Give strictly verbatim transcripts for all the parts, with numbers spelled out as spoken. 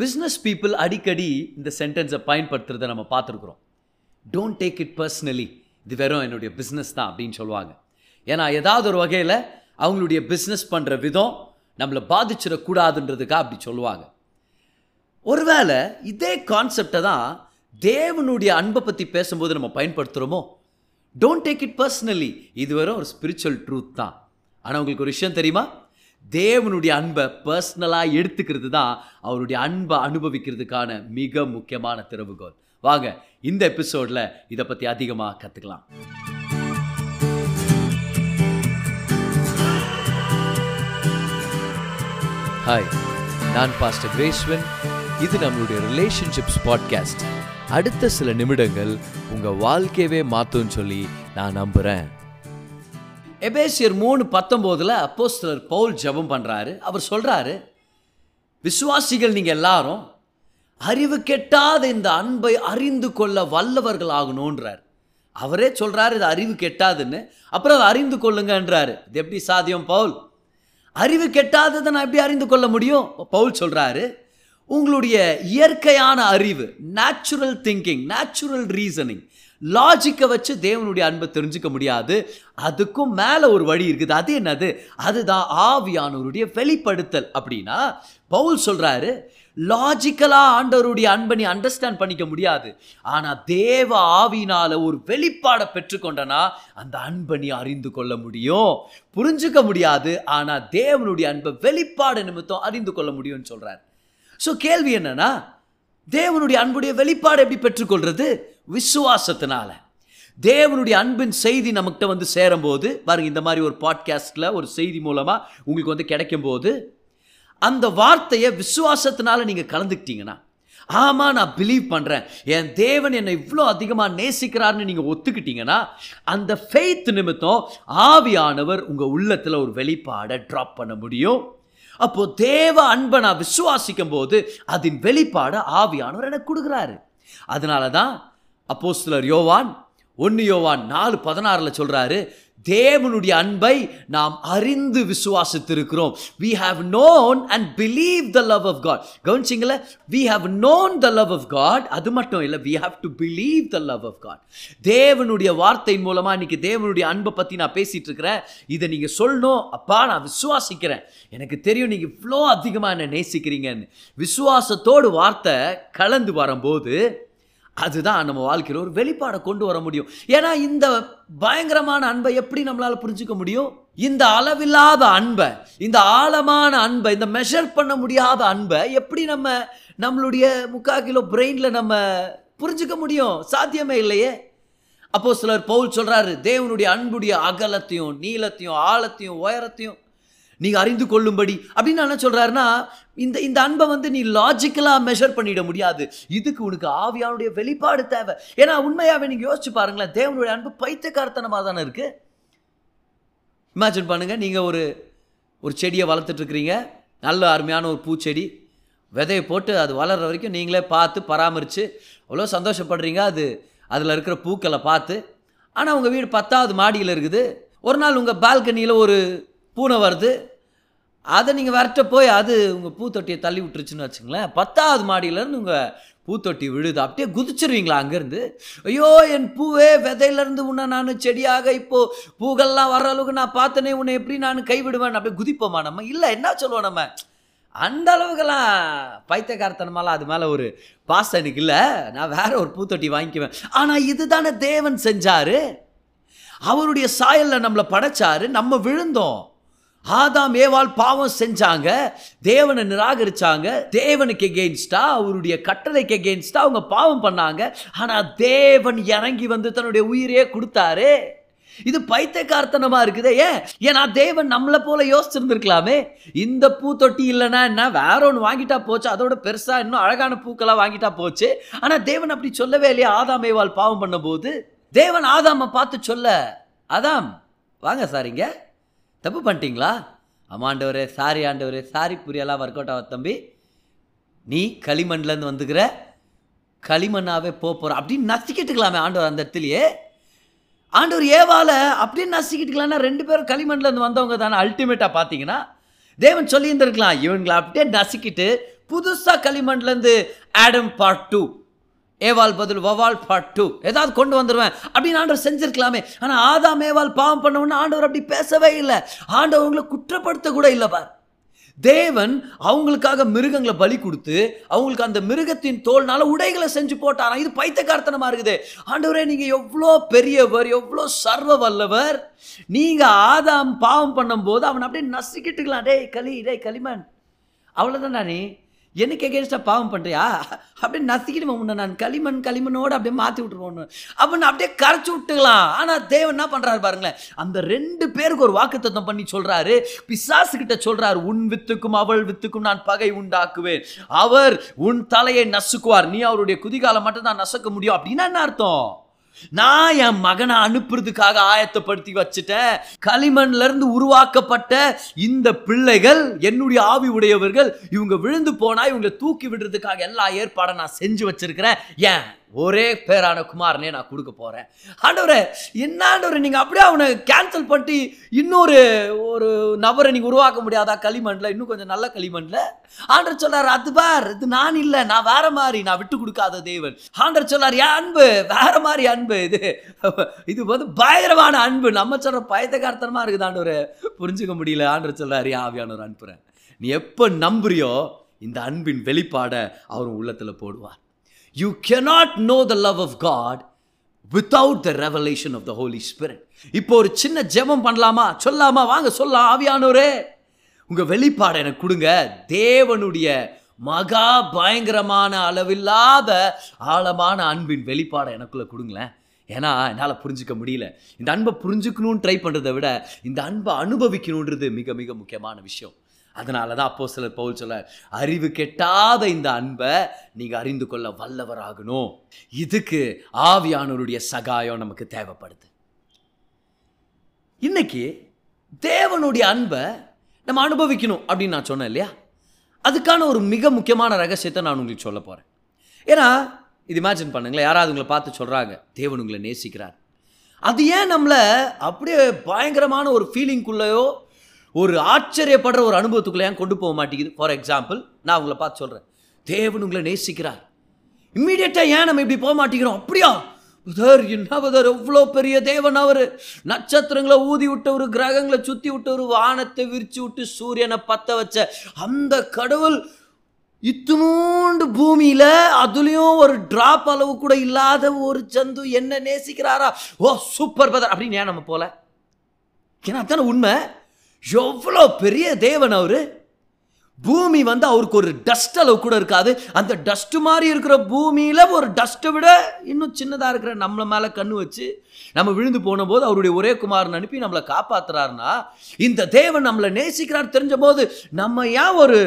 Business people அடிக்கடி இந்த சென்டென்ஸை பயன்படுத்துறதை நம்ம பார்த்துருக்குறோம். டோன்ட் டேக் இட் பர்சனலி, இது வெறும் என்னுடைய பிஸ்னஸ் தான் அப்படின்னு சொல்லுவாங்க. ஏன்னா ஏதாவது ஒரு வகையில் அவங்களுடைய பிஸ்னஸ் பண்ணுற விதம் நம்மளை பாதிச்சிடக்கூடாதுன்றதுக்காக அப்படி சொல்லுவாங்க. ஒருவேளை இதே கான்செப்டை தான் தேவனுடைய அன்பை பற்றி பேசும்போது நம்ம பயன்படுத்துகிறோமோ? டோன்ட் டேக் இட் பர்சனலி, இது வெறும் ஒரு ஸ்பிரிச்சுவல் ட்ரூத் தான். ஆனால் உங்களுக்கு ஒரு விஷயம் தெரியுமா? தேவனுடைய அன்பை பர்சனலாக எடுத்துக்கிறது தான் அவருடைய அன்பை அனுபவிக்கிறதுக்கான மிக முக்கியமான திறவுகோல். வாங்க இந்த எபிசோடில் இதை பற்றி அதிகமாக கற்றுக்கலாம். ஹாய், நான் பாஸ்டர் கிரேஸ்வன். இது நம்மளுடைய ரிலேஷன்ஷிப்ஸ் பாட்காஸ்ட். அடுத்த சில நிமிடங்கள் உங்கள் வாழ்க்கையவே மாற்றும்னு சொல்லி நான் நம்புகிறேன். எபேசியர் மூணு பத்தொம்போதில் அப்போஸ்தலர் பவுல் ஜெபம் பண்ணுறாரு. அவர் சொல்கிறாரு, விசுவாசிகள் நீங்கள் எல்லாரும் அறிவு கெட்டாத இந்த அன்பை அறிந்து கொள்ள வல்லவர்கள் ஆகணுன்றார். அவரே சொல்கிறாரு இது அறிவு கெட்டாதுன்னு, அப்புறம் அதை அறிந்து கொள்ளுங்கன்றாரு. இது எப்படி சாத்தியம் பவுல்? அறிவு கெட்டாததை நான் எப்படி அறிந்து கொள்ள முடியும்? பவுல் சொல்கிறாரு, உங்களுடைய இயற்கையான அறிவு, நேச்சுரல் திங்கிங், நேச்சுரல் ரீசனிங், லாஜிக்கை வச்சு தேவனுடைய அன்பை தெரிஞ்சுக்க முடியாது. அதுக்கும் மேலே ஒரு வழி இருக்குது. அது என்னது? அதுதான் ஆவியானவருடைய வெளிப்படுத்தல். அப்படின்னா பவுல் சொல்கிறாரு, லாஜிக்கலாக ஆண்டவருடைய அன்பை நீ அண்டர்ஸ்டாண்ட் பண்ணிக்க முடியாது, ஆனால் தேவ ஆவியினால் ஒரு வெளிப்பாடை பெற்றுக்கொண்டனா அந்த அன்பை நீ அறிந்து கொள்ள முடியும். புரிஞ்சுக்க முடியாது, ஆனால் தேவனுடைய அன்பை வெளிப்பாடு நிமித்தம் அறிந்து கொள்ள முடியும்னு சொல்கிறார். ஸோ கேள்வி என்னன்னா, தேவனுடைய அன்புடைய வெளிப்பாடு எப்படி பெற்றுக்கொள்வது? விசுவாசத்தினால. தேவனுடைய அன்பின் செய்தி நம்மகிட்ட வந்து சேரும்போது பாருங்கள், இந்த மாதிரி ஒரு பாட்காஸ்டில் ஒரு செய்தி மூலமாக உங்களுக்கு வந்து கிடைக்கும்போது அந்த வார்த்தையை விசுவாசத்தினால நீங்கள் கலந்துக்கிட்டீங்கன்னா, ஆமாம் நான் பிலீவ் பண்ணுறேன், என் தேவன் என்னை இவ்வளோ அதிகமாக நேசிக்கிறார்னு நீங்கள் ஒத்துக்கிட்டீங்கன்னா, அந்த ஃபெய்த் நிமித்தம் ஆவியானவர் உங்கள் உள்ளத்தில் ஒரு வெளிப்பாடை ட்ராப் பண்ண முடியும். அப்போது தேவ அன்பை நான் விசுவாசிக்கும் போது அதன் வெளிப்பாடை ஆவியானவர் எனக்கு கொடுக்குறாரு. அதனால தான் அப்போஸ்தலர் யோவான் ஒன்று யோவான் நாலு பதினாறில் சொல்கிறாரு, தேவனுடைய அன்பை நாம் அறிந்து விசுவாசித்திருக்கிறோம். We have known and believed the love of God. கவனிச்சிங்களா? We have known the love of God. அது மட்டும் இல்லை, we have to believe the love of God. தேவனுடைய வார்த்தை மூலமாக இன்னைக்கு தேவனுடைய அன்பை பற்றி நான் பேசிகிட்டு இருக்கிறேன். இதை நீங்கள் சொல்லணும், அப்பா நான் விசுவாசிக்கிறேன், எனக்கு தெரியும் நீங்கள் இவ்வளோ அதிகமாக என்னை நேசிக்கிறீங்கன்னு. விசுவாசத்தோடு வார்த்தை கலந்து வரும்போது அதுதான் நம்ம வாழ்க்கையில் ஒரு வெளிப்பாடை கொண்டு வர முடியும். ஏன்னா இந்த பயங்கரமான அன்பை எப்படி நம்மளால் புரிஞ்சுக்க முடியும்? இந்த அளவில்லாத அன்பை, இந்த ஆழமான அன்பை, இந்த மெஷர் பண்ண முடியாத அன்பை எப்படி நம்ம நம்மளுடைய முக்கால் கிலோ பிரெயினில் நம்ம புரிஞ்சுக்க முடியும்? சாத்தியமே இல்லையே. அப்போஸ்தலர் பவுல் சொல்கிறாரு, தேவனுடைய அன்புடைய அகலத்தையும் நீளத்தையும் ஆழத்தையும் உயரத்தையும் நீங்கள் அறிந்து கொள்ளும்படி. அப்படின்னு என்ன சொல்கிறாருன்னா, இந்த இந்த அன்பை வந்து நீ லாஜிக்கலாக மெஷர் பண்ணிட முடியாது, இதுக்கு உனக்கு ஆவியானுடைய வெளிப்பாடு தேவை. ஏன்னா உண்மையாகவே நீங்கள் யோசிச்சு பாருங்களேன், தேவனுடைய அன்பு பைத்தியக்காரத்தனமாக தானே இருக்குது. இமேஜின் பண்ணுங்கள், நீங்கள் ஒரு ஒரு செடியை வளர்த்துட்ருக்குறீங்க, நல்ல அருமையான ஒரு பூச்செடி, விதையை போட்டு அது வளர்கிற வரைக்கும் நீங்களே பார்த்து பராமரித்து அவ்வளோ சந்தோஷப்படுறீங்க, அது அதில் இருக்கிற பூக்களை பார்த்து. ஆனால் உங்கள் வீடு பத்தாவது மாடியில் இருக்குது. ஒரு நாள் உங்கள் பால்கனியில் ஒரு பூனை வருது, அதை நீங்கள் விரட்ட போய் அது உங்கள் பூத்தொட்டியை தள்ளி விட்டுருச்சுன்னு வச்சுங்களேன். பத்தாவது மாடியிலேருந்து உங்கள் பூத்தொட்டி விழுது, அப்படியே குதிச்சிருவீங்களா அங்கேருந்து? ஐயோ என் பூவே, விதையிலேருந்து உன்னை நான் செடியாக இப்போது பூக்கள்லாம் வர்ற அளவுக்கு நான் பார்த்தனே, உன்னை எப்படி நான் கைவிடுவேன் அப்படியே குதிப்போமா நம்ம? இல்லை, என்ன சொல்லுவோம் நம்ம? அந்த அளவுக்கெல்லாம் பைத்தியக்காரத்தனமாலாம் அது மேலே ஒரு பாசம் எனக்கு இல்லை, நான் வேற ஒரு பூத்தொட்டி வாங்கிக்குவேன். ஆனால் இது தானே தேவன் செஞ்சார், அவருடைய சாயலில் நம்மளை படைச்சாரு, நம்ம விழுந்தோம். ஆதாம் ஏவாள் பாவம் செஞ்சாங்க, தேவனை நிராகரிச்சாங்க, தேவனுக்கு எகெயின்ஸ்டா அவருடைய கட்டளைக்கு எகெயின்ஸ்டா அவங்க பாவம் பண்ணாங்க. ஆனால் தேவன் இறங்கி வந்து தன்னுடைய உயிரையே கொடுத்தாரு. இது பைத்தியக்காரத்தனமா இருக்குது. ஏன்? ஏன்னா தேவன் நம்மளை போல யோசிச்சிருந்துருக்கலாமே, இந்த பூ தொட்டி இல்லைன்னா என்ன, வேற ஒன்று வாங்கிட்டா போச்சு, அதோட பெருசா இன்னும் அழகான பூக்கெல்லாம் வாங்கிட்டா போச்சு. ஆனால் தேவன் அப்படி சொல்லவே இல்லையா? ஆதாம் ஏவாள் பாவம் பண்ணும்போது தேவன் ஆதாமை பார்த்து சொல்ல, ஆதாம் வாங்க சார், இங்கே தப்பு பண்ணிட்டீங்களா? ஆமாம் ஆண்டவரே, சாரி ஆண்டவரே, சாரி, புரியலாம், ஒர்க் அவுட் ஆகாது தம்பி, நீ களிமண்லேருந்து வந்துக்கிற களிமண்ணாகவே போகிற அப்படின்னு நசிக்கிட்டுக்கலாமே ஆண்டவர் அந்த இடத்துலையே. ஆண்டவர் ஏவால அப்படின்னு நசிக்கிட்டுக்கலாம்னா ரெண்டு பேரும் களிமண்லேருந்து வந்தவங்க தானே. அல்டிமேட்டாக பார்த்தீங்கன்னா தேவன் சொல்லியிருந்திருக்கலாம், இவங்களை அப்படியே நசிக்கிட்டு புதுசாக களிமண்லேருந்து ஆடம் பார்ட் டூ, ஏவால் பதில் வவால் பார்ட் டூ ஏதாவது கொண்டு வந்துடுவேன் அப்படின்னு ஆண்டவர் செஞ்சுருக்கலாமே. ஆனால் ஆதாம் ஏவால் பாவம் பண்ணவுன்னு ஆண்டவர் அப்படி பேசவே இல்லை. ஆண்டவங்களை குற்றப்படுத்த கூட இல்லைப்பா. தேவன் அவங்களுக்காக மிருகங்களை பலி கொடுத்து அவங்களுக்கு அந்த மிருகத்தின் தோல்னால உடைகளை செஞ்சு போட்டாராம். இது பைத்தியக்காரத்தனமாக இருக்குது. ஆண்டவரே, நீங்கள் எவ்வளோ பெரியவர், எவ்வளோ சர்வ வல்லவர், நீங்கள் ஆதாம் பாவம் பண்ணும்போது அவனை அப்படியே நசுக்கிட்டுக்கலாம். டேய் களி, டேய் களிமண், அவ்வளோதான். நானே எனக்கு எகேன்ஸ்டாக பாவம் பண்ணுறியா அப்படியே நசிக்கிடுவேன் உன்னை. நான் களிமண் களிமண்ணோடு அப்படியே மாற்றி விட்டுருவோன்னு அப்படின்னு அப்படியே கரைச்சி விட்டுக்கலாம். ஆனால் தேவன் என்ன பண்ணுறாரு பாருங்களேன், அந்த ரெண்டு பேருக்கு ஒரு வாக்குத்தத்தம் பண்ணி சொல்கிறாரு. பிசாசுக்கிட்ட சொல்கிறாரு, உன் வித்துக்கும் அவள் வித்துக்கும் நான் பகை உண்டாக்குவேன், அவர் உன் தலையை நசுக்குவார், நீ அவருடைய குதிகாலை மட்டும் தான் நசுக்க முடியும். அப்படின்னா என்ன அர்த்தம்? நான் என் மகனை அனுப்புறதுக்காக ஆயத்தப்படுத்தி வச்சுட்டேன். களிமண்ல இருந்து உருவாக்கப்பட்ட இந்த பிள்ளைகள் என்னுடைய ஆவி உடையவர்கள். இவங்க விழுந்து போனா இவங்களை தூக்கி விடுறதுக்காக எல்லா ஏற்பாடை நான் செஞ்சு வச்சிருக்கிறேன். ஏன் ஒரே பேரான குமாரனே நான் கொடுக்க போறேன். ஆண்டவரே என்னாண்டவரே, நீங்க அப்படியே அவனை கேன்சல் பண்ணிட்டு இன்னொரு ஒரு நபரை நீங்க உருவாக்க முடியாதா களிமண்ல, இன்னும் கொஞ்சம் நல்ல களிமண்ல? ஆண்டவர் சொல்றாரு, அது பார், இது நான் இல்லை, நான் வேற மாதிரி, நான் விட்டு கொடுக்காத தேவன். ஆண்டவர் சொல்றாரு, ஏன் அன்பு வேற மாதிரி அன்பு, இது இது வந்து பயங்கரமான அன்பு. நம்ம சொல்ற பயத்தகார்த்தனமா இருக்குது. ஆண்டவரே புரிஞ்சுக்க முடியல. ஆண்டவர் சொல்றாரு, ஆவியானவர் அனுப்புறேன், நீ எப்ப நம்புறியோ இந்த அன்பின் வெளிப்பாட அவரும் உள்ளத்துல போடுவார். You cannot know the love of God without the revelation of the Holy Spirit. இப்போ ஒரு சின்ன ஜெபம் பண்ணலாமா? சொல்லாமா? வாங்க சொல்லலாம். ஆவியானவரே, உங்க வெளிப்பாடு எனக்கு கொடுங்க. தேவனுடைய மகா பயங்கரமான அளவில்லாத ஆழமான அன்பின் வெளிப்பாடை எனக்குள்ள கொடுங்களேன். ஏன்னா என்னால் புரிஞ்சிக்க முடியல. இந்த அன்பை புரிஞ்சுக்கணும்னு ட்ரை பண்ணுறதை விட இந்த அன்பை அனுபவிக்கணுன்றது மிக மிக முக்கியமான விஷயம். அதனால தான் அப்போ சில பவுல் சொல்ல, அறிவு கெட்டாத இந்த அன்பை நீங்கள் அறிந்து கொள்ள வல்லவராகணும். இதுக்கு ஆவியானவருடைய சகாயம் நமக்கு தேவைப்படுது. இன்னைக்கு தேவனுடைய அன்பை நம்ம அனுபவிக்கணும் அப்படின்னு நான் சொன்னேன் இல்லையா? அதுக்கான ஒரு மிக முக்கியமான ரகசியத்தை நான் உங்களுக்கு சொல்ல போகிறேன். ஏன்னா இது இமேஜின் பண்ணுங்களேன், யாராவது உங்களை பார்த்து சொல்கிறாங்க தேவன் உங்களை நேசிக்கிறார். அது ஏன் நம்மளை அப்படியே பயங்கரமான ஒரு ஃபீலிங்குள்ளேயோ ஒரு ஆச்சரியப்படுற ஒரு அனுபவத்துக்குள்ளே ஏன் கொண்டு போக மாட்டேங்குது? ஃபார் எக்ஸாம்பிள், நான் உங்களை பார்த்து சொல்கிறேன், தேவன் உங்களை நேசிக்கிறார். இம்மீடியட்டாக ஏன் நம்ம இப்படி போக மாட்டேங்கிறோம்? அப்படியா புதர் என்ன புதர், எவ்வளோ பெரிய தேவன் அவர், நட்சத்திரங்களை ஊதி விட்டவர், கிரகங்களை சுற்றி விட்டவர், வானத்தை விரிச்சு விட்டு சூரியனை பற்ற வச்ச அந்த கடவுள் இத்துணூண்டு பூமியில் அதுலேயும் ஒரு ட்ராப் அளவு கூட இல்லாத ஒரு ஜந்து என்ன நேசிக்கிறாரா? ஓ சூப்பர் பதர் அப்படின்னு ஏன் நம்ம போல? ஏன்னா தானே உண்மை. எவ்வளோ பெரிய தேவன் அவர். பூமி வந்து அவருக்கு ஒரு டஸ்ட் அளவு கூட இருக்காது. அந்த டஸ்ட்டு மாதிரி இருக்கிற பூமியில் ஒரு டஸ்ட்டை விட இன்னும் சின்னதாக இருக்கிற நம்மளை மேலே கண்ணு வச்சு நம்ம விழுந்து போன போது அவருடைய ஒரே குமாரன் அனுப்பி நம்மளை காப்பாற்றுறாருன்னா, இந்த தேவன் நம்மளை நேசிக்கிறார் தெரிஞ்ச போது நம்ம ஏன் ஒரு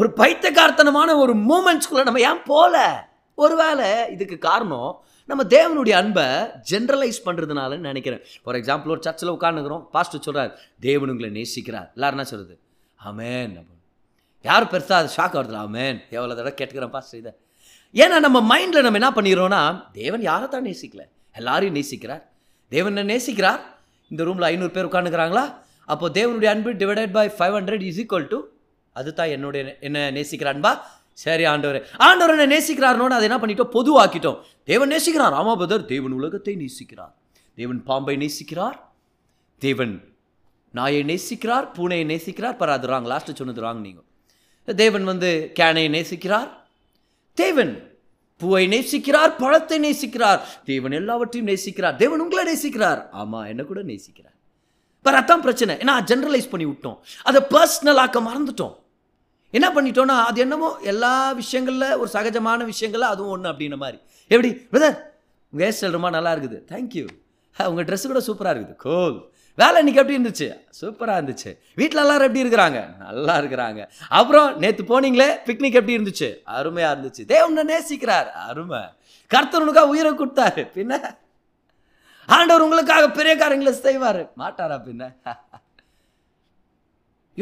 ஒரு பைத்தியக்காரத்தனமான ஒரு மூமெண்ட்ஸ்குள்ளே நம்ம ஏன் போகல? ஒருவேளை இதுக்கு காரணம் நம்ம தேவனுடைய அன்பை ஜென்ரலைஸ் பண்ணுறதுனாலன்னு நினைக்கிறேன். ஃபார் எக்ஸாம்பிள், ஒரு சர்ச்சில் உட்காந்துக்கிறோம், பாஸ்டர் சொல்கிறார் தேவன் உங்களை நேசிக்கிறார். எல்லாருன்னா சொல்கிறது ஆமேன். நம்ம யார் பெருசாக அது ஷாக் ஆகுறதுல ஆமேன் எவ்வளோ தடவை கேட்டுக்கிறேன் பாஸ்டர் இதை. ஏன்னா நம்ம மைண்டில் நம்ம என்ன பண்ணிடுறோன்னா, தேவன் யாரை தான் நேசிக்கல, எல்லாரையும் நேசிக்கிறார். தேவன் என்ன நேசிக்கிறார். இந்த ரூமில் ஐநூறு பேர் உட்காந்துக்கிறாங்களா? அப்போது தேவனுடைய அன்பு divided by five hundred is equal to அது தான் என்னுடைய என்ன நேசிக்கிற அன்பா. சரி ஆண்டவர் ஆண்டவர் என்ன நேசிக்கிறார்னோட அதை என்ன பண்ணிட்டோம், பொதுவாக்கிட்டோம். தேவன் நேசிக்கிறார். ஆமா பதர், தேவன் உலகத்தை நேசிக்கிறார், தேவன் பாம்பை நேசிக்கிறார், தேவன் நாயை நேசிக்கிறார், பூனையை நேசிக்கிறார். பரா அது ராங், லாஸ்ட்டு சொன்னது ராங். நீங்கள் தேவன் வந்து கேனையை நேசிக்கிறார், தேவன் பூவை நேசிக்கிறார், பழத்தை நேசிக்கிறார், தேவன் எல்லாவற்றையும் நேசிக்கிறார், தேவன் உங்களை நேசிக்கிறார். ஆமாம், என்ன கூட நேசிக்கிறார். பரா அதான் பிரச்சனை. ஏன்னா ஜென்ரலைஸ் பண்ணி விட்டோம், அதை பர்சனலாக்க மறந்துட்டோம். என்ன பண்ணிட்டோன்னா அது என்னமோ எல்லா விஷயங்களில் ஒரு சகஜமான விஷயங்களில் அதுவும் ஒன்று அப்படின்ன மாதிரி. எப்படி பிரதர் உங்கள் ஹேர் ஸ்டைல் ரொம்ப நல்லா இருக்குது, தேங்க்யூ, உங்கள் ட்ரெஸ்ஸு கூட சூப்பராக இருக்குது, கோல் வேலை இன்றைக்கி எப்படி இருந்துச்சு, சூப்பராக இருந்துச்சு, வீட்டில் எல்லோரும் எப்படி இருக்கிறாங்க, நல்லா இருக்கிறாங்க, அப்புறம் நேற்று போனீங்களே பிக்னிக் எப்படி இருந்துச்சு, அருமையாக இருந்துச்சு, தேவனை நேசிக்கிறார், அருமை, கர்த்தனுக்காக உயிரை கொடுத்தாரு, பின்ன ஆண்டவர் உங்களுக்காக பெரிய காரியங்களை செய்வார், மாட்டாரா பின்ன?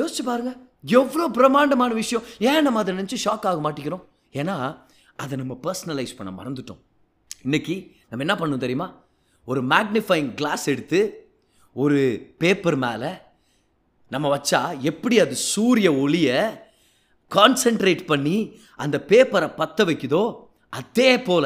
யோசிச்சு பாருங்கள், எவ்வளோ பிரமாண்டமான விஷயம். ஏன் நம்ம அதை நினச்சி ஷாக் ஆக மாட்டேங்கிறோம்? ஏன்னா அதை நம்ம பர்சனலைஸ் பண்ண மறந்துட்டோம். இன்றைக்கி நம்ம என்ன பண்ணணும் தெரியுமா? ஒரு மேக்னிஃபைங் கிளாஸ் எடுத்து ஒரு பேப்பர் மேலே நம்ம வச்சா எப்படி அது சூரிய ஒளியை கான்சென்ட்ரேட் பண்ணி அந்த பேப்பரை பற்ற வைக்குதோ, அதே போல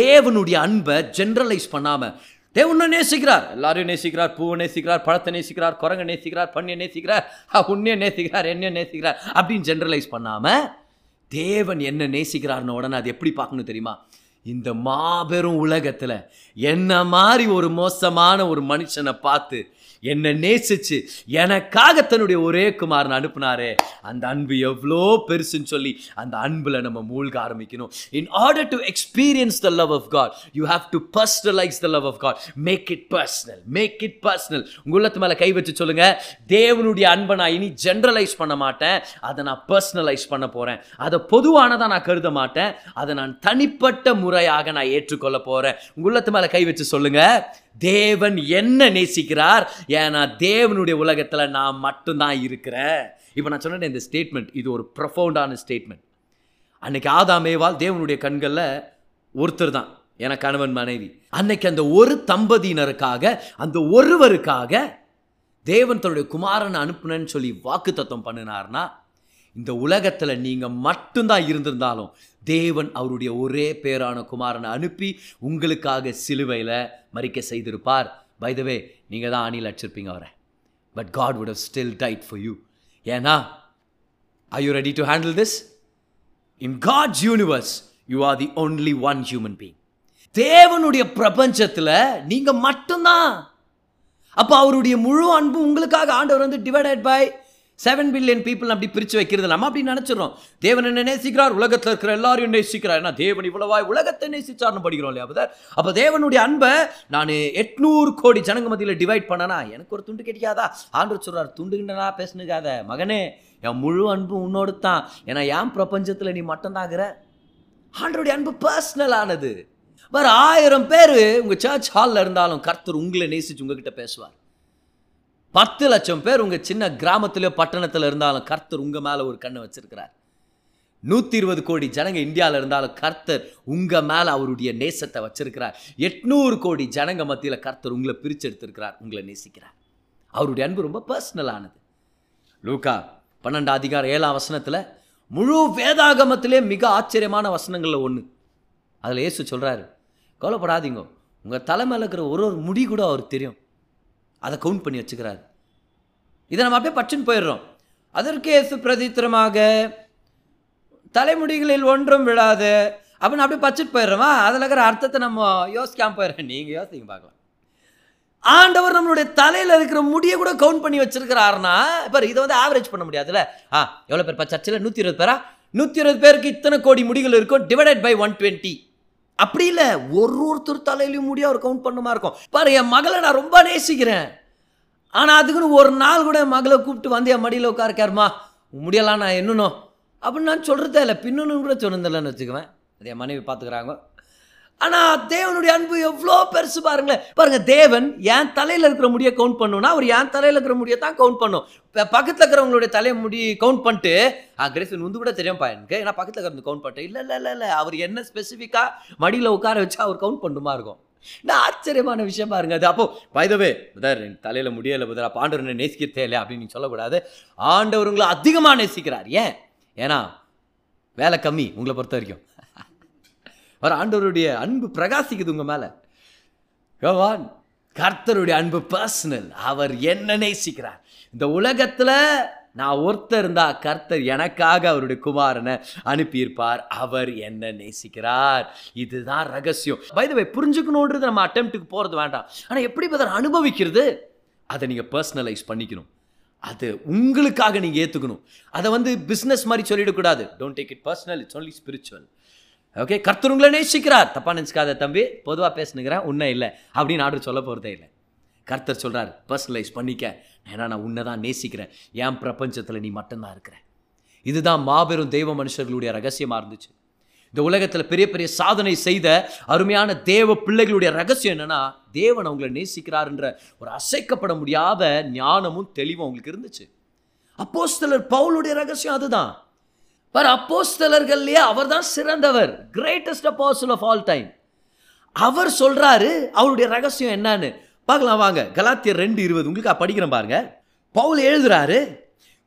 தேவனுடைய அன்பை ஜென்ரலைஸ் பண்ணாமல், தேவன் நேசிக்கிறார், எல்லாரையும் நேசிக்கிறார், பூவை நேசிக்கிறார், பழத்தை நேசிக்கிறார், குரங்கை நேசிக்கிறார், பண்ணியை நேசிக்கிறார், உன்னையை நேசிக்கிறார், என்னையும் நேசிக்கிறார் அப்படின்னு ஜென்ரலைஸ் பண்ணாமல் தேவன் என்ன நேசிக்கிறார்னு உடனே அது எப்படி பார்க்கணும் தெரியுமா? இந்த மாபெரும் உலகத்தில் என்ன மாதிரி ஒரு மோசமான ஒரு மனுஷனை பார்த்து என்னை நேசிச்சு எனக்காக தன்னுடைய ஒரே குமாரன் அனுப்புனாரே, அந்த அன்பு எவ்வளோ பெருசுன்னு சொல்லி அந்த அன்பில் நம்ம மூழ்க ஆரம்பிக்கணும். In order to experience the love of God you have to personalise the love of God. Make it personal, make it personal. உங்கள் உள்ளத்து மேலே கை வச்சு சொல்லுங்க, தேவனுடைய அன்பை நான் இனி ஜென்ரலைஸ் பண்ண மாட்டேன், அதை நான் பர்சனலைஸ் பண்ண போகிறேன். அதை பொதுவானதாக நான் கருத மாட்டேன், அதை நான் தனிப்பட்ட முறையாக நான் ஏற்றுக்கொள்ள போறேன். உங்கள் உள்ளத்து மேலே கை வச்சு சொல்லுங்க, தேவன் என்ன நேசிக்கிறார், ஏன்னா தேவனுடைய உலகத்துல நான் மட்டும்தான் இருக்கிறேன். இப்ப நான் சொன்ன இந்த ஸ்டேட்மெண்ட், இது ஒரு ப்ரொஃபவுண்டான ஸ்டேட்மெண்ட். அன்னைக்கு ஆதாமேவாள் தேவனுடைய கண்கள்ல ஒருத்தர் தான், என கணவன் மனைவி. அன்னைக்கு அந்த ஒரு தம்பதியினருக்காக, அந்த ஒருவருக்காக தேவன் தன்னுடைய குமாரனை அனுப்புனேன்னு சொல்லி வாக்கு தத்தம் பண்ணினார்னா, இந்த உலகத்துல நீங்க மட்டும்தான் இருந்திருந்தாலும் தேவன் அவருடைய ஒரே பேரான குமாரனை அனுப்பி உங்களுக்காக சிலுவையில் மரிக்க செய்திருப்பார். பை த வே, நீங்கள் தான் ஆணியில் அடிச்சிருப்பீங்க அவரை, but God would have still died for you. ஏன்னா are you ready to handle this? In God's universe you are the only one human being. தேவனுடைய பிரபஞ்சத்தில் நீங்கள் மட்டும்தான். அப்போ அவருடைய முழு அன்பு உங்களுக்காக. ஆண்டவர் வந்து divided by seven billion people அப்படி பிரித்து வைக்கிறது நம்ம அப்படி நினச்சிடறோம். தேவன் என்ன நேசிக்கிறார், உலகத்தில் இருக்கிற எல்லாரையும் நேசிக்கிறார். ஏன்னா தேவன் இவ்வளவாய் உலகத்தை நேசிச்சார்னு படிக்கிறோம் இல்லையா பதர்? அப்போ தேவனுடைய அன்பை நான் எட்நூறு கோடி ஜனங்க மத்தியில் டிவைட் பண்ணனா எனக்கு ஒரு துண்டு கிடைக்காதா? ஆண்டவர் சொல்கிறார், துண்டுகின்றனா பேசுனுக்காத மகனே, என் முழு அன்பு உன்னோடு தான். ஏன்னா என் பிரபஞ்சத்தில் நீ மட்டும்தாங்கிற. ஆண்டருடைய அன்பு பர்சனலானது. வேறு ஆயிரம் பேர் உங்கள் சர்ச் ஹாலில் இருந்தாலும் கர்த்தர் உங்களை நேசிச்சு உங்ககிட்ட பேசுவார். பத்து லட்சம் பேர் உங்கள் சின்ன கிராமத்திலேயோ பட்டணத்தில் இருந்தாலும் கர்த்தர் உங்கள் மேலே ஒரு கண்ணை வச்சுருக்கிறார். நூற்றி இருபது கோடி ஜனங்க இந்தியாவில் இருந்தாலும் கர்த்தர் உங்கள் மேலே அவருடைய நேசத்தை வச்சுருக்கிறார். எட்நூறு கோடி ஜனங்க மத்தியில் கர்த்தர் உங்களை பிரித்து எடுத்திருக்கிறார், உங்களை நேசிக்கிறார். அவருடைய அன்பு ரொம்ப பர்சனலானது. லூக்கா பன்னெண்டு அதிகாரம் ஏழாம் வசனத்தில், முழு வேதாகமத்திலே மிக ஆச்சரியமான வசனங்களில் ஒன்று, அதில் இயேசு சொல்கிறாரு, கவலைப்படாதீங்க, உங்கள் தலைமையில் இருக்கிற ஒரு ஒரு முடி கூட அவருக்கு தெரியும், அதை கவுண்ட் பண்ணி வச்சுக்கிறாரு. இதை நம்ம அப்படியே பட்சன் போயிடுறோம். அதற்கு இயேசு பிரதித்திரமாக, தலைமுடிகளில் ஒன்றும் விழாது அப்படின்னு அப்படியே பட்சன் போயிடுறோமா? அதில் இருக்கிற அர்த்தத்தை நம்ம யோசிக்காமல் போயிடுறோம். நீங்கள் யோசிங்க பார்க்கலாம். ஆண்டவர் நம்மளுடைய தலையில் இருக்கிற முடியை கூட கவுண்ட் பண்ணி வச்சிருக்கிறாருன்னா, இப்போ இதை வந்து ஆவரேஜ் பண்ண முடியாதுல்ல. ஆ எவ்வளோ பேர் பா சர்ச்சில்? நூற்றி இருபது பேரா? நூற்றி இருபது பேருக்கு இத்தனை கோடி முடிகள் இருக்கும், டிவைடட் பை ஒன் டுவெண்ட்டி. அப்படி இல்லை, ஒரு ஒருத்தர் தலையிலையும் முடியும் அவர் கவுண்ட் பண்ணுமா இருக்கும். பாரு, என் மகளை நான் ரொம்ப நேசிக்கிறேன், ஆனால் அதுக்குன்னு ஒரு நாள் கூட என் மகளை கூப்பிட்டு வந்து என் மடியில் உட்காருக்காருமா முடியலாம் நான் என்னன்னோ அப்படின்னு நான் சொல்கிறதே இல்லை, பின்னணும் கூட சொன்னதில்லைன்னு வச்சுக்குவேன். அது என் மனைவி பார்த்துக்கிறாங்க. ஆனால் தேவனுடைய அன்பு எவ்வளோ பெருசு பாருங்களேன். பாருங்கள், தேவன் என் தலையில் இருக்கிற முடியை கவுண்ட் பண்ணணும்னா அவர் என் தலையில் இருக்கிற முடியை தான் கவுண்ட் பண்ணும். இப்போ பக்கத்தில் இருக்கிறவங்களுடைய தலையை முடி கவுண்ட் பண்ணிட்டு, ஆ கிரேசன் உந்து கூட தெரியும் பாயினுக்கு, ஏன்னா பக்கத்தில் இருக்கிறது கவுண்ட் பண்ணிட்டு இல்லை இல்லை இல்லை இல்லை அவர் என்ன ஸ்பெசிஃபிக்காக மடியில் உட்கார வச்சு அவர் கவுண்ட் பண்ணுமா இருக்கும். நான் ஆச்சரியமான விஷயம் பாருங்க அது. அப்போ பைதவே பதர், தலையில் முடியலை பதர், அப்போ ஆண்டவர் என்ன நேசிக்கிறதே இல்லை அப்படின்னு நீங்கள் சொல்லக்கூடாது. ஆண்டவர் உங்களை அதிகமாக நேசிக்கிறார். ஏன்? ஏன்னா வேலை கம்மி உங்களை பொறுத்த வரைக்கும். அவர் ஆண்டவருடைய அன்பு பிரகாசிக்குது உங்கள் மேலே. கவான், கர்த்தருடைய அன்பு பர்சனல். அவர் என்ன நேசிக்கிறார். இந்த உலகத்தில் நான் ஒருத்தர் இருந்தால் கர்த்தர் எனக்காக அவருடைய குமாரனை அனுப்பியிருப்பார். அவர் என்ன நேசிக்கிறார், இதுதான் ரகசியம். பை தி வே, புரிஞ்சுக்கணுன்றது நம்ம அட்டெம்ப்ட்டுக்கு போகிறது வேண்டாம். ஆனால் எப்படி பதர் அனுபவிக்கிறது, அதை நீங்கள் பர்சனலைஸ் பண்ணிக்கணும். அது உங்களுக்காக நீங்கள் ஏற்றுக்கணும். அதை வந்து பிஸ்னஸ் மாதிரி சொல்லிடக்கூடாது. Don't take it personal, it's only spiritual. Okay, கர்த்தர் உங்களை நேசிக்கிறார். தப்பா நினச்சிக்காத தம்பி, பொதுவாக பேசுனுங்கிறேன், உன்னை இல்லை அப்படின்னு ஆர்டர் சொல்ல போகிறதே இல்லை. கர்த்தர் சொல்கிறார், பர்சனலைஸ் பண்ணிக்க, ஏன்னா நான் உன்னை தான் நேசிக்கிறேன், என் பிரபஞ்சத்தில் நீ மட்டும்தான் இருக்கிற. இதுதான் மாபெரும் தெய்வ மனுஷர்களுடைய ரகசியமாக இருந்துச்சு. இந்த உலகத்தில் பெரிய பெரிய சாதனை செய்த அருமையான தேவ பிள்ளைகளுடைய ரகசியம் என்னென்னா, தேவன் அவங்களை நேசிக்கிறாருன்ற ஒரு அசைக்கப்பட முடியாத ஞானமும் தெளிவும் அவங்களுக்கு இருந்துச்சு. அப்போஸ்தலர் பவுலுடைய ரகசியம் அதுதான். பர் அப்போஸ்தலர்கள்லயே அவர் தான் சிறந்தவர், greatest apostle of all time. அவர் சொல்றாரு அவருடைய ரகசியம் என்னன்னு பார்க்கலாம் வாங்க. கலாத்தியர் ரெண்டு இருபது உங்களுக்கு படிக்கிறேன் பாருங்க. பவுல் எழுதுறாரு,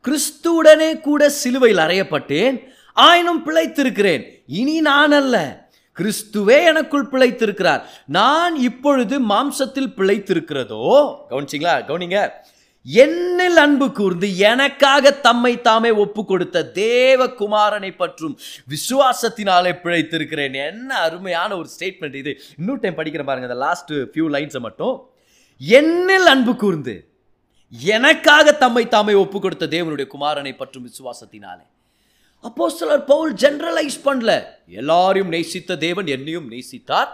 கிறிஸ்துவுடனே கூட சிலுவையில் அறையப்பட்டேன், ஆயினும் பிழைத்திருக்கிறேன். இனி நான் அல்ல, கிறிஸ்துவே எனக்குள் பிழைத்திருக்கிறார். நான் இப்பொழுது மாம்சத்தில் பிழைத்திருக்கிறதோ, கவனிச்சிங்களா, கவனிங்க, என்னில் அன்பு கூர்ந்து எனக்காக தம்மை தாமே ஒப்பு கொடுத்த தேவகுமாரனை பற்றும் விசுவாசத்தினாலே பிழைத்திருக்கிறேன். என்ன அருமையான ஒரு ஸ்டேட்மெண்ட் இது. இன்னொரு டைம் படிக்கிற பாருங்க அந்த லாஸ்ட் ஃபியூ லைன்ஸை மட்டும். என்னில் அன்பு கூர்ந்து எனக்காக தம்மை தாமே ஒப்பு கொடுத்த தேவனுடைய குமாரனை பற்றும் விசுவாசத்தினாலே. அப்போஸ்தலர் பவுல் ஜெனரலைஸ் பண்ணல, எல்லாரையும் நேசித்த தேவன் என்னையும் நேசித்தார்,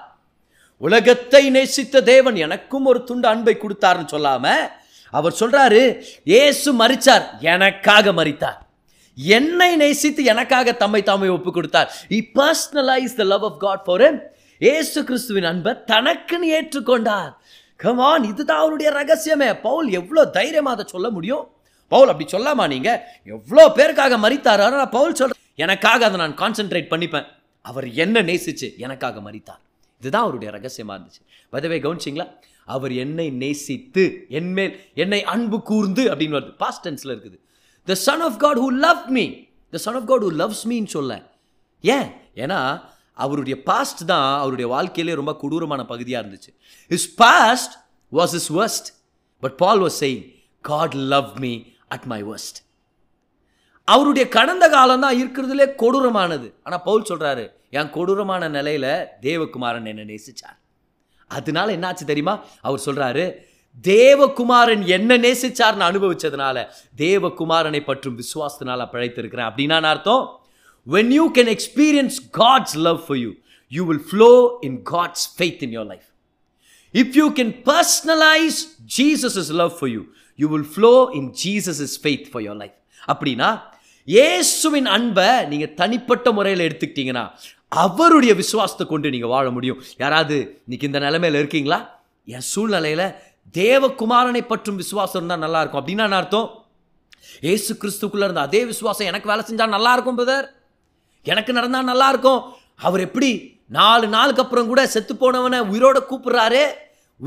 உலகத்தை நேசித்த தேவன் எனக்கும் ஒரு துண்டு அன்பை கொடுத்தார்னு சொல்லாம அவர் சொல்றாரு, இயேசு மரித்தார், எனக்காக மரித்தார், என்னை நேசித்து எனக்காக தம்மை தாமே ஒப்பு கொடுத்தார். He personalized the love of God for him. இயேசு கிறிஸ்துவின் அன்பை தனக்குன்னு ஏற்றுக்கொண்டார். Come on, இதுதான் அவருடைய ரகசியமே. பவுல் எவ்வளோ தைரியமாக அதை சொல்ல முடியும்? பவுல் அப்படி சொல்லாமா? நீங்க எவ்வளோ பேருக்காக மரித்தார். ஆனால் பவுல் சொல்ற, எனக்காக அதை நான் கான்சென்ட்ரேட் பண்ணிப்பேன், அவர் என்ன நேசிச்சு எனக்காக மரித்தார். இதுதான் அவருடைய ரகசியமாக இருந்துச்சு. பதவே கவனிச்சிங்களா, அவர் என்னை நேசித்து, என்மேல் என்னை அன்பு கூர்ந்து அப்படின்னு வருது, பாஸ்ட் டென்ஸ்ல இருக்குது. The son of God who love me, the son of God who loves மீன்னு சொல்ல. ஏன்? ஏன்னா அவருடைய பாஸ்ட் தான் அவருடைய வாழ்க்கையிலே ரொம்ப கொடூரமான பகுதியாக இருந்துச்சு. His past was his worst. But Paul was saying, God loved me at my worst. அவருடைய கடந்த காலம் தான் இருக்கிறதுலே கொடூரமானது. ஆனால் பவுல் சொல்கிறாரு, என் கொடூரமான நிலையில் தேவகுமாரன் என்னை நேசித்தார். அதனால என்னாச்சு தெரியுமா? அவர் சொல்கிறாரு, தேவகுமாரன் என்ன நேசித்தார்னு அனுபவிச்சதுனால தேவகுமாரனை பற்றும் விசுவாசத்தினால பிழைத்திருக்கிறேன். அப்படின்னா அர்த்தம், when you can experience God's love for you, you will flow in God's faith in your life. If you can personalize Jesus's love for you, you will flow in Jesus's faith for your life. அப்படினா இயேசுவின் அன்பை நீங்க தனிப்பட்ட முறையில் எடுத்துக்கிட்டீங்கன்னா அவருடைய விசுவாசத்தை கொண்டு நீங்க வாழ முடியும். யாராவது இன்னைக்கு இந்த நிலைமையில இருக்கீங்களா? என் சூழ்நிலையில தேவகுமாரனை பற்றும் விசுவாசம் தான் நல்லா இருக்கும். அப்படின்னா அர்த்தம், இயேசு கிறிஸ்துக்குள்ள இருந்த அதே விசுவாசம் எனக்கு வேலை செஞ்சா நல்லா இருக்கும் பிரதர், எனக்கு நடந்தால் நல்லா இருக்கும். அவர் எப்படி நாலு நாளுக்கு அப்புறம் கூட செத்து போனவனை உயிரோட கூப்பிடுறாரு,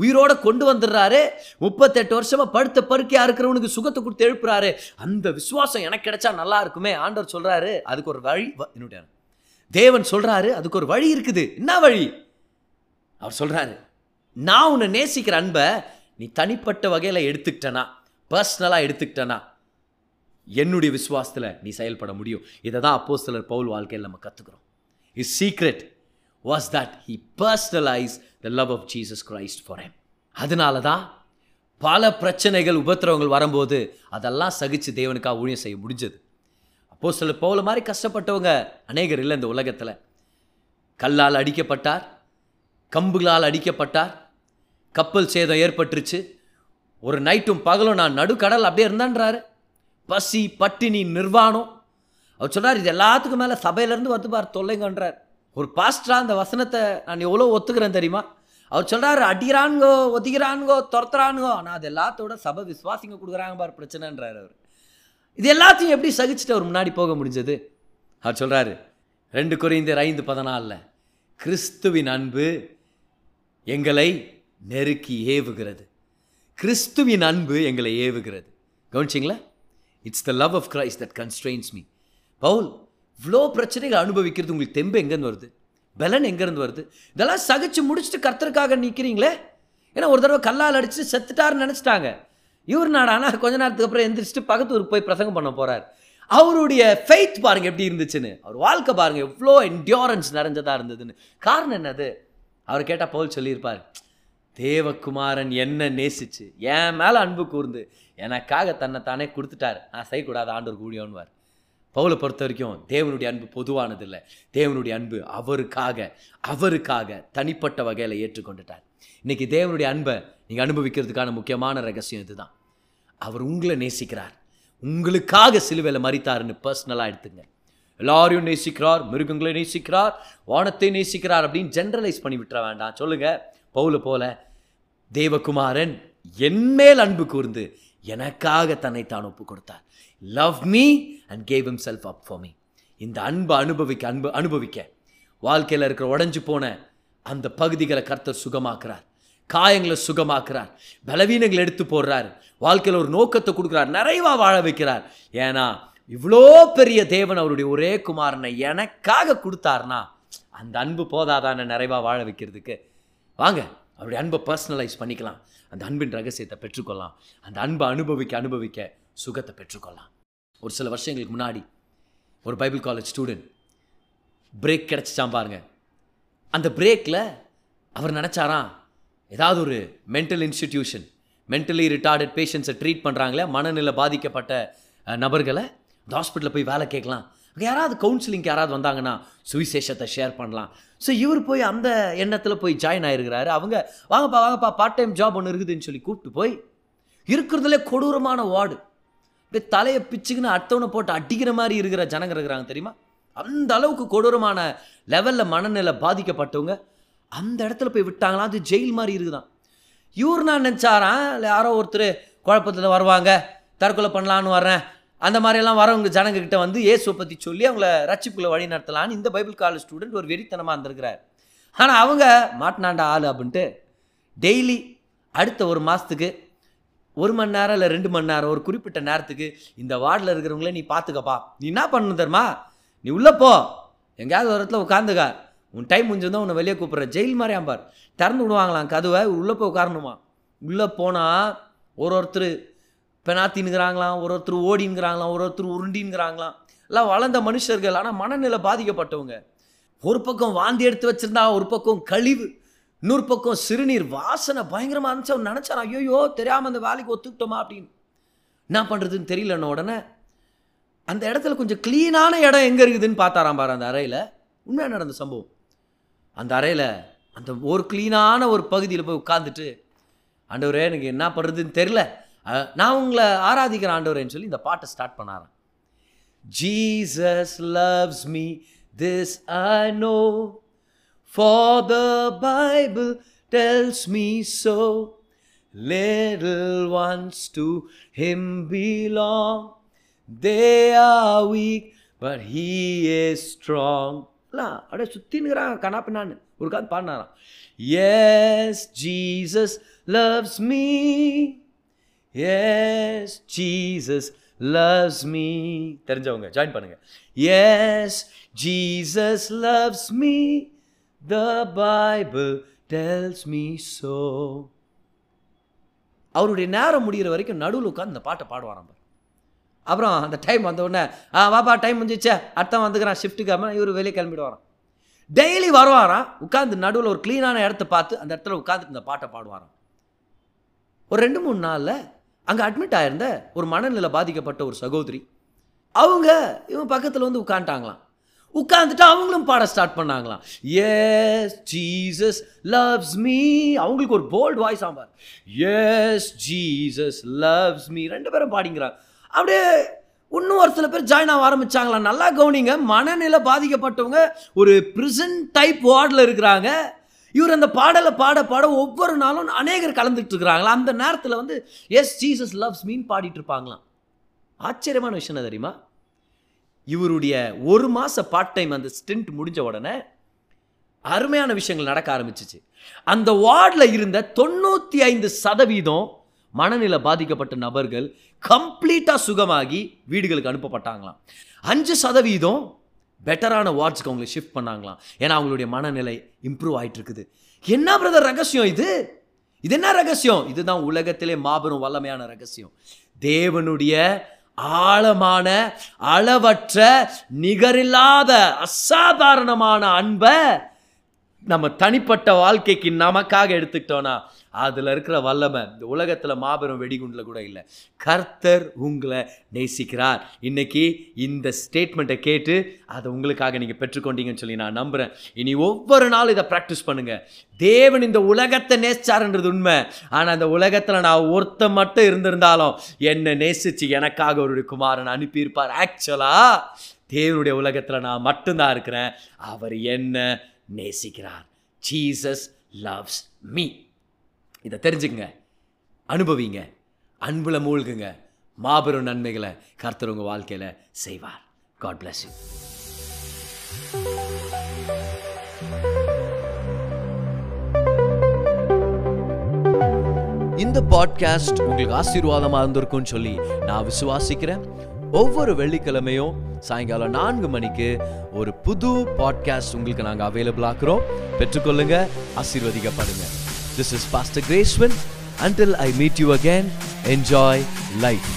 உயிரோட கொண்டு வந்துடுறாரு, முப்பத்தெட்டு வருஷமா படுத்த பருக்கையா இருக்கிறவனுக்கு சுகத்தை கொடுத்து எழுப்புறாரு, அந்த விசுவாசம் எனக்கு கிடைச்சா நல்லா இருக்குமே. ஆண்டவர் சொல்றாரு, அதுக்கு ஒரு வழி, என்னுடைய தேவன் சொல்றாரு, அதுக்கு ஒரு வழி இருக்குது. என்ன வழி? அவர் சொல்றாரு, நான் உன்னை நேசிக்கிற அன்பை நீ தனிப்பட்ட வகையில எடுத்துக்கிட்டனா, பர்சனலா எடுத்துக்கிட்டனா என்னுடைய விசுவாசத்தில் நீ செயல்பட முடியும். இதை தான் அப்போஸ்தலர் பவுல் வாழ்க்கையில் நம்ம கற்றுக்கிறோம். His secret was that he personalized the love of Jesus Christ for him. அதனால தான் பல பிரச்சனைகள் உபத்திரவங்கள் வரும்போது அதெல்லாம் சகிச்சு தேவனுக்காக ஊழியம் செய்ய முடிஞ்சது. அப்போஸ்தலர் பவுல் மாதிரி கஷ்டப்பட்டவங்க அநேகர் இல்லை இந்த உலகத்தில். கல்லால் அடிக்கப்பட்டார், கம்புகளால் அடிக்கப்பட்டார், கப்பல் சேதம் ஏற்பட்டுருச்சு, ஒரு நைட்டும் பகலும் நான் நடுக்கடல் அப்படியே இருந்தான்றாரு, பசி பட்டினி நிர்வாணம். அவர் சொல்கிறார், இது எல்லாத்துக்கும் மேலே சபையிலேருந்து வந்து பார் தொல்லைங்கன்றார். ஒரு பாஸ்டராக அந்த வசனத்தை நான் எவ்வளோ ஒத்துக்கிறேன் தெரியுமா? அவர் சொல்கிறார், அடிக்கிறானுங்கோ, ஒதுக்கிறானுங்கோ, துரத்துறானுங்கோ, ஆனால் அது எல்லாத்தோட சபை விசுவாசிங்க கொடுக்குறாங்க பார் பிரச்சனைன்றார். அவர் இது எல்லாத்தையும் எப்படி சகிச்சுட்டு அவர் முன்னாடி போக முடிஞ்சது? அவர் சொல்கிறாரு, ரெண்டு கொரிந்தியர் ஐந்து பதினாலில் கிறிஸ்துவின் அன்பு எங்களை நெருக்கி ஏவுகிறது. கிறிஸ்துவின் அன்பு எங்களை ஏவுகிறது. கவனிச்சிங்களா? It's the love of Christ that constrains me. Pavul இவ்வளோ பிரச்சனைகள் அனுபவிக்கிறது, உங்களுக்கு தெம்பு எங்கேருந்து வருது, பலன் எங்கேருந்து வருது? இதெல்லாம் சகிச்சு முடிச்சுட்டு கர்த்தருக்காக நிற்கிறீங்களே. ஏன்னா ஒரு தடவை கல்லால் அடிச்சு செத்துட்டாருன்னு நினச்சிட்டாங்க. இவர் நாடு ஆனால் கொஞ்ச நேரத்துக்கு அப்புறம் எந்திரிச்சிட்டு பக்கத்து ஊருக்கு போய் பிரசங்கம் பண்ண போகிறார். அவருடைய ஃபெய்த் பாருங்கள் எப்படி இருந்துச்சுன்னு, அவர் வாழ்க்கை பாருங்கள் எவ்வளோ என்ட்யூரன்ஸ் நிறைஞ்சதாக இருந்ததுன்னு. காரணம் என்னது? அவர் கேட்டால் பவுல் சொல்லியிருப்பார், தேவகுமாரன் என்ன நேசிச்சு என் மேலே அன்பு கூர்ந்து எனக்காக தன்னை தானே கொடுத்துட்டார், நான் செய்யக்கூடாது ஆண்டவர் கூடியோன்னுவார். பவுலை பொறுத்த வரைக்கும் தேவனுடைய அன்பு பொதுவானது இல்லை, தேவனுடைய அன்பு அவருக்காக அவருக்காக தனிப்பட்ட வகையில் ஏற்றுக்கொண்டுட்டார். இன்றைக்கி தேவனுடைய அன்பை நீங்கள் அனுபவிக்கிறதுக்கான முக்கியமான ரகசியம் இதுதான். அவர் உங்களை நேசிக்கிறார், உங்களுக்காக சிலுவையில் மரித்தாருன்னு பர்சனலாக எடுத்துங்க. எல்லாரையும் நேசிக்கிறார், மிருகங்களை நேசிக்கிறார், வானத்தை நேசிக்கிறார் அப்படின்னு ஜென்ரலைஸ் பண்ணி விட்டுற வேண்டாம். சொல்லுங்கள், பவுல போல தேவகுமாரன் என்மேல் அன்பு கூர்ந்து எனக்காக தன்னை தான் ஒப்பு கொடுத்தார். Love me and gave himself up for me. இந்த அன்பை அனுபவிக்க அன்பு அனுபவிக்க வாழ்க்கையில் இருக்கிற உடஞ்சி போன அந்த பகுதிகளை கர்த்தர் சுகமாக்குறார். காயங்களை சுகமாக்குறார், பலவீனங்களை எடுத்து போடுறார், வாழ்க்கையில் ஒரு நோக்கத்தை கொடுக்குறார், நிறைவா வாழ வைக்கிறார். ஏன்னா இவ்வளோ பெரிய தேவன் அவருடைய ஒரே குமாரனை எனக்காக கொடுத்தார்னா அந்த அன்பு போதாதான நிறைவா வாழ வைக்கிறதுக்கு. வாங்க அவருடைய அன்பை பர்சனலைஸ் பண்ணிக்கலாம், அந்த அன்பின் ரகசியத்தை பெற்றுக்கொள்ளலாம், அந்த அன்பை அனுபவிக்க அனுபவிக்க சுகத்தை பெற்றுக்கொள்ளலாம். ஒரு சில வருஷங்களுக்கு முன்னாடி ஒரு பைபிள் காலேஜ் ஸ்டூடெண்ட் பிரேக் கிடச்சிச்சான் பாருங்க. அந்த பிரேக்கில் அவர் நினச்சாராம் ஏதாவது ஒரு மென்டல் இன்ஸ்டிடியூஷன் மென்டலி ரிட்டார்டட் பேஷண்ட்ஸை ட்ரீட் பண்ணுறாங்களே, மனநிலை பாதிக்கப்பட்ட நபர்களை அந்த ஹாஸ்பிட்டலில் போய் வேலை கேட்கலாம், அங்கே யாராவது கவுன்சிலிங்க்கு யாராவது வந்தாங்கன்னா சுவிசேஷத்தை ஷேர் பண்ணலாம். ஸோ இவர் போய் அந்த எண்ணத்தில் போய் ஜாயின் ஆகிருக்கிறாரு. அவங்க வாங்கப்பா வாங்கப்பா பார்ட் டைம் ஜாப் ஒன்று இருக்குதுன்னு சொல்லி கூப்பிட்டு போய் இருக்கிறதுலே கொடூரமான வார்டு, அப்படியே தலையை பிச்சுக்குன்னு அடுத்தவனை போட்டு அடிக்கிற மாதிரி இருக்கிற ஜனங்க இருக்கிறாங்க தெரியுமா. அந்த அளவுக்கு கொடூரமான லெவலில் மனநிலை பாதிக்கப்பட்டவங்க அந்த இடத்துல போய் விட்டாங்களா, அது ஜெயில் மாதிரி இருக்குதான். இவர் நான் நினச்சாரான் இல்லை யாரோ ஒருத்தர் குழப்பத்தில் வருவாங்க, தற்கொலை பண்ணலான்னு வர்றேன் அந்த மாதிரியெல்லாம் வரவங்க ஜனங்கக்கிட்ட வந்து இயேசுவை பற்றி சொல்லி அவங்கள ரட்சிப்புக்குள்ளே வழி நடத்தலான்னு இந்த பைபிள் காலேஜ் ஸ்டூடெண்ட் ஒரு வெறித்தனமாக இருந்திருக்கிறார். ஆனால் அவங்க மாட்டினாண்ட ஆள் அப்படின்ட்டு டெய்லி அடுத்த ஒரு மாதத்துக்கு ஒரு மணி நேரம் இல்லை ரெண்டு மணி நேரம் ஒரு குறிப்பிட்ட நேரத்துக்கு இந்த வார்டில் இருக்கிறவங்கள நீ பார்த்துக்கப்பா, நீ என்ன பண்ணணும் தெரியுமா, நீ உள்ளப்போ எங்கேயாவது ஒரு இடத்துல உட்காந்துக்கா, உன் டைம் முடிஞ்சிருந்தா உன்னை வெளியே கூப்பிட்ற ஜெயில் மாதிரி ஆம்பார் திறந்து விடுவாங்களாம் கதுவை, உள்ளே போய் உட்காரணுமா. உள்ளே போனால் ஒரு ஒருத்தர் பெனாத்தின்னுங்கிறாங்களாம், ஒரு ஒருத்தர் ஓடின்னுங்கிறாங்களாம், ஒரு ஒருத்தர் உருண்டின்னுங்கிறாங்களாம், எல்லாம் வளர்ந்த மனுஷர்கள் ஆனால் மனநிலை பாதிக்கப்பட்டவங்க. ஒரு பக்கம் வாந்தி எடுத்து வச்சுருந்தா, ஒரு பக்கம் கழிவு, இன்னொரு பக்கம் சிறுநீர் வாசனை பயங்கரமாக இருந்துச்சு. அவன் நினச்சான் ஐயோயோ தெரியாமல் அந்த வேலைக்கு ஒத்துக்கிட்டோமா அப்படின்னு, என்ன பண்ணுறதுன்னு தெரியலன்னு உடனே அந்த இடத்துல கொஞ்சம் க்ளீனான இடம் எங்கே இருக்குதுன்னு பார்த்தாராம் பாரு. அந்த அறையில் உண்மையாக நடந்த சம்பவம். அந்த அறையில் அந்த ஒரு க்ளீனான ஒரு பகுதியில் போய் உட்காந்துட்டு ஆண்டவரே எனக்கு என்ன பண்ணுறதுன்னு தெரில, நான் உங்களை ஆராதிக்கிற ஆண்டவரேன்னு சொல்லி இந்த பாட்டை ஸ்டார்ட் பண்ணாராம். Jesus loves me this I know for the Bible tells me so, little ones to him belong, they are weak but he is strong. la ada suttinukra kanapinaan urukad paanaram. Yes Jesus loves me, yes Jesus loves me. therinjavanga join panunga. Yes Jesus loves me, the Bible tells me so. அவருடைய நேரம் முடிகிற வரைக்கும் நடுவில் உட்காந்து இந்த பாட்டை பாடுவாராம். அப்புறம் அந்த டைம் வந்த உடனே ஆ வாப்பா டைம் முடிஞ்சிச்சே அர்த்தம் வந்துக்கிறான் ஷிஃப்ட்டுக்காம இவர் வெளியே கிளம்பிடுவாராம். டெய்லி வருவாராம் உட்காந்து நடுவில் ஒரு க்ளீனான இடத்த பார்த்து அந்த இடத்துல உட்காந்துட்டு இந்த பாட்டை பாடுவாராம். ஒரு ரெண்டு மூணு நாளில் அங்கே அட்மிட் ஆகிருந்த ஒரு மனநிலை பாதிக்கப்பட்ட ஒரு சகோதரி அவங்க இவங்க பக்கத்தில் வந்து உட்காந்துட்டாங்களாம். உட்கார்ந்துட்டு அவங்களும் பாட ஸ்டார்ட் பண்ணாங்களாம். எஸ் ஜீசஸ் லவ்ஸ் மீ, அவங்களுக்கு ஒரு போல்ட் வாய்ஸ் ஆம்பார். எஸ் ஜீசஸ் லவ்ஸ் மீ ரெண்டு பேரும் பாடிங்கிறாங்க. அப்படியே இன்னும் ஒரு சில பேர் ஜாயின் ஆக ஆரம்பிச்சாங்களாம். நல்லா கவனிங்க, மனநிலை பாதிக்கப்பட்டவங்க ஒரு பிரிசன் டைப் வார்டில் இருக்கிறாங்க. இவர் அந்த பாடலை பாட பாட ஒவ்வொரு நாளும் அநேகர் கலந்துட்டு இருக்கிறாங்களா. அந்த நேரத்தில் வந்து எஸ் ஜீசஸ் லவ்ஸ் மீன்னு பாடிட்டு இருப்பாங்களாம். ஆச்சரியமான விஷயம் என்ன தெரியுமா, இவருடைய ஒரு மாத பார்ட் டைம் அந்த ஸ்டிண்ட் முடிஞ்ச உடனே அருமையான விஷயங்கள் நடக்க ஆரம்பிச்சிச்சு. அந்த வார்டில் இருந்த தொண்ணூற்றி ஐந்து சதவீதம் மனநிலை பாதிக்கப்பட்ட நபர்கள் கம்ப்ளீட்டாக சுகமாகி வீடுகளுக்கு அனுப்பப்பட்டாங்களாம். அஞ்சு சதவீதம் பெட்டரான வார்ட்ஸுக்கு அவங்களை ஷிஃப்ட் பண்ணாங்களாம். ஏன்னா அவங்களுடைய மனநிலை இம்ப்ரூவ் ஆகிட்டு இருக்குது. என்ன பிரதர் ரகசியம் இது, இது என்ன ரகசியம்? இதுதான் உலகத்திலே மாபெரும் வல்லமையான ரகசியம், தேவனுடைய ஆழமான அளவற்ற நிகரில்லாத அசாதாரணமான அன்பை நம்ம தனிப்பட்ட வாழ்க்கைக்கு நமக்காக எடுத்துக்கிட்டோம்னா அதில் இருக்கிற வல்லமை இந்த உலகத்தில் மாபெரும் வெடிகுண்டில் கூட இல்லை. கர்த்தர் உங்களை நேசிக்கிறார். இன்றைக்கி இந்த ஸ்டேட்மெண்ட்டை கேட்டு அதை உங்களுக்காக நீங்கள் பெற்றுக்கொண்டீங்கன்னு சொல்லி நான் நம்புகிறேன். இனி ஒவ்வொரு நாளும் இதை ப்ராக்டிஸ் பண்ணுங்கள். தேவன் இந்த உலகத்தை நேசிச்சாருன்றது உண்மை, ஆனால் அந்த உலகத்தில் நான் ஒருத்த மட்டும் இருந்திருந்தாலும் என்னை நேசித்து எனக்காக ஒரு குமாரன் அனுப்பியிருப்பார். ஆக்சுவலாக தேவனுடைய உலகத்தில் நான் மட்டும்தான் இருக்கிறேன், அவர் என்னை நேசிக்கிறார். Jesus loves me. இதை தெரிஞ்சுக்குங்க, அனுபவிங்க, அன்பில் மூழ்குங்க. மாபெரும் நன்மைகளை கர்த்தர் உங்கள் வாழ்க்கையில் செய்வார். God bless you. இந்த பாட்காஸ்ட் உங்களுக்கு ஆசீர்வாதமா இருந்திருக்கும்னு சொல்லி நான் விசுவாசிக்கிறேன். ஒவ்வொரு வெள்ளிக்கிழமையும் சாயங்காலம் நான்கு மணிக்கு ஒரு புது பாட்காஸ்ட் உங்களுக்கு நாங்கள் அவைலபிள் ஆக்குறோம். பெற்றுக்கொள்ளுங்க, ஆசீர்வதிக்கப்படுங்க. This is Pastor Gracewin. Until I meet you again, enjoy life.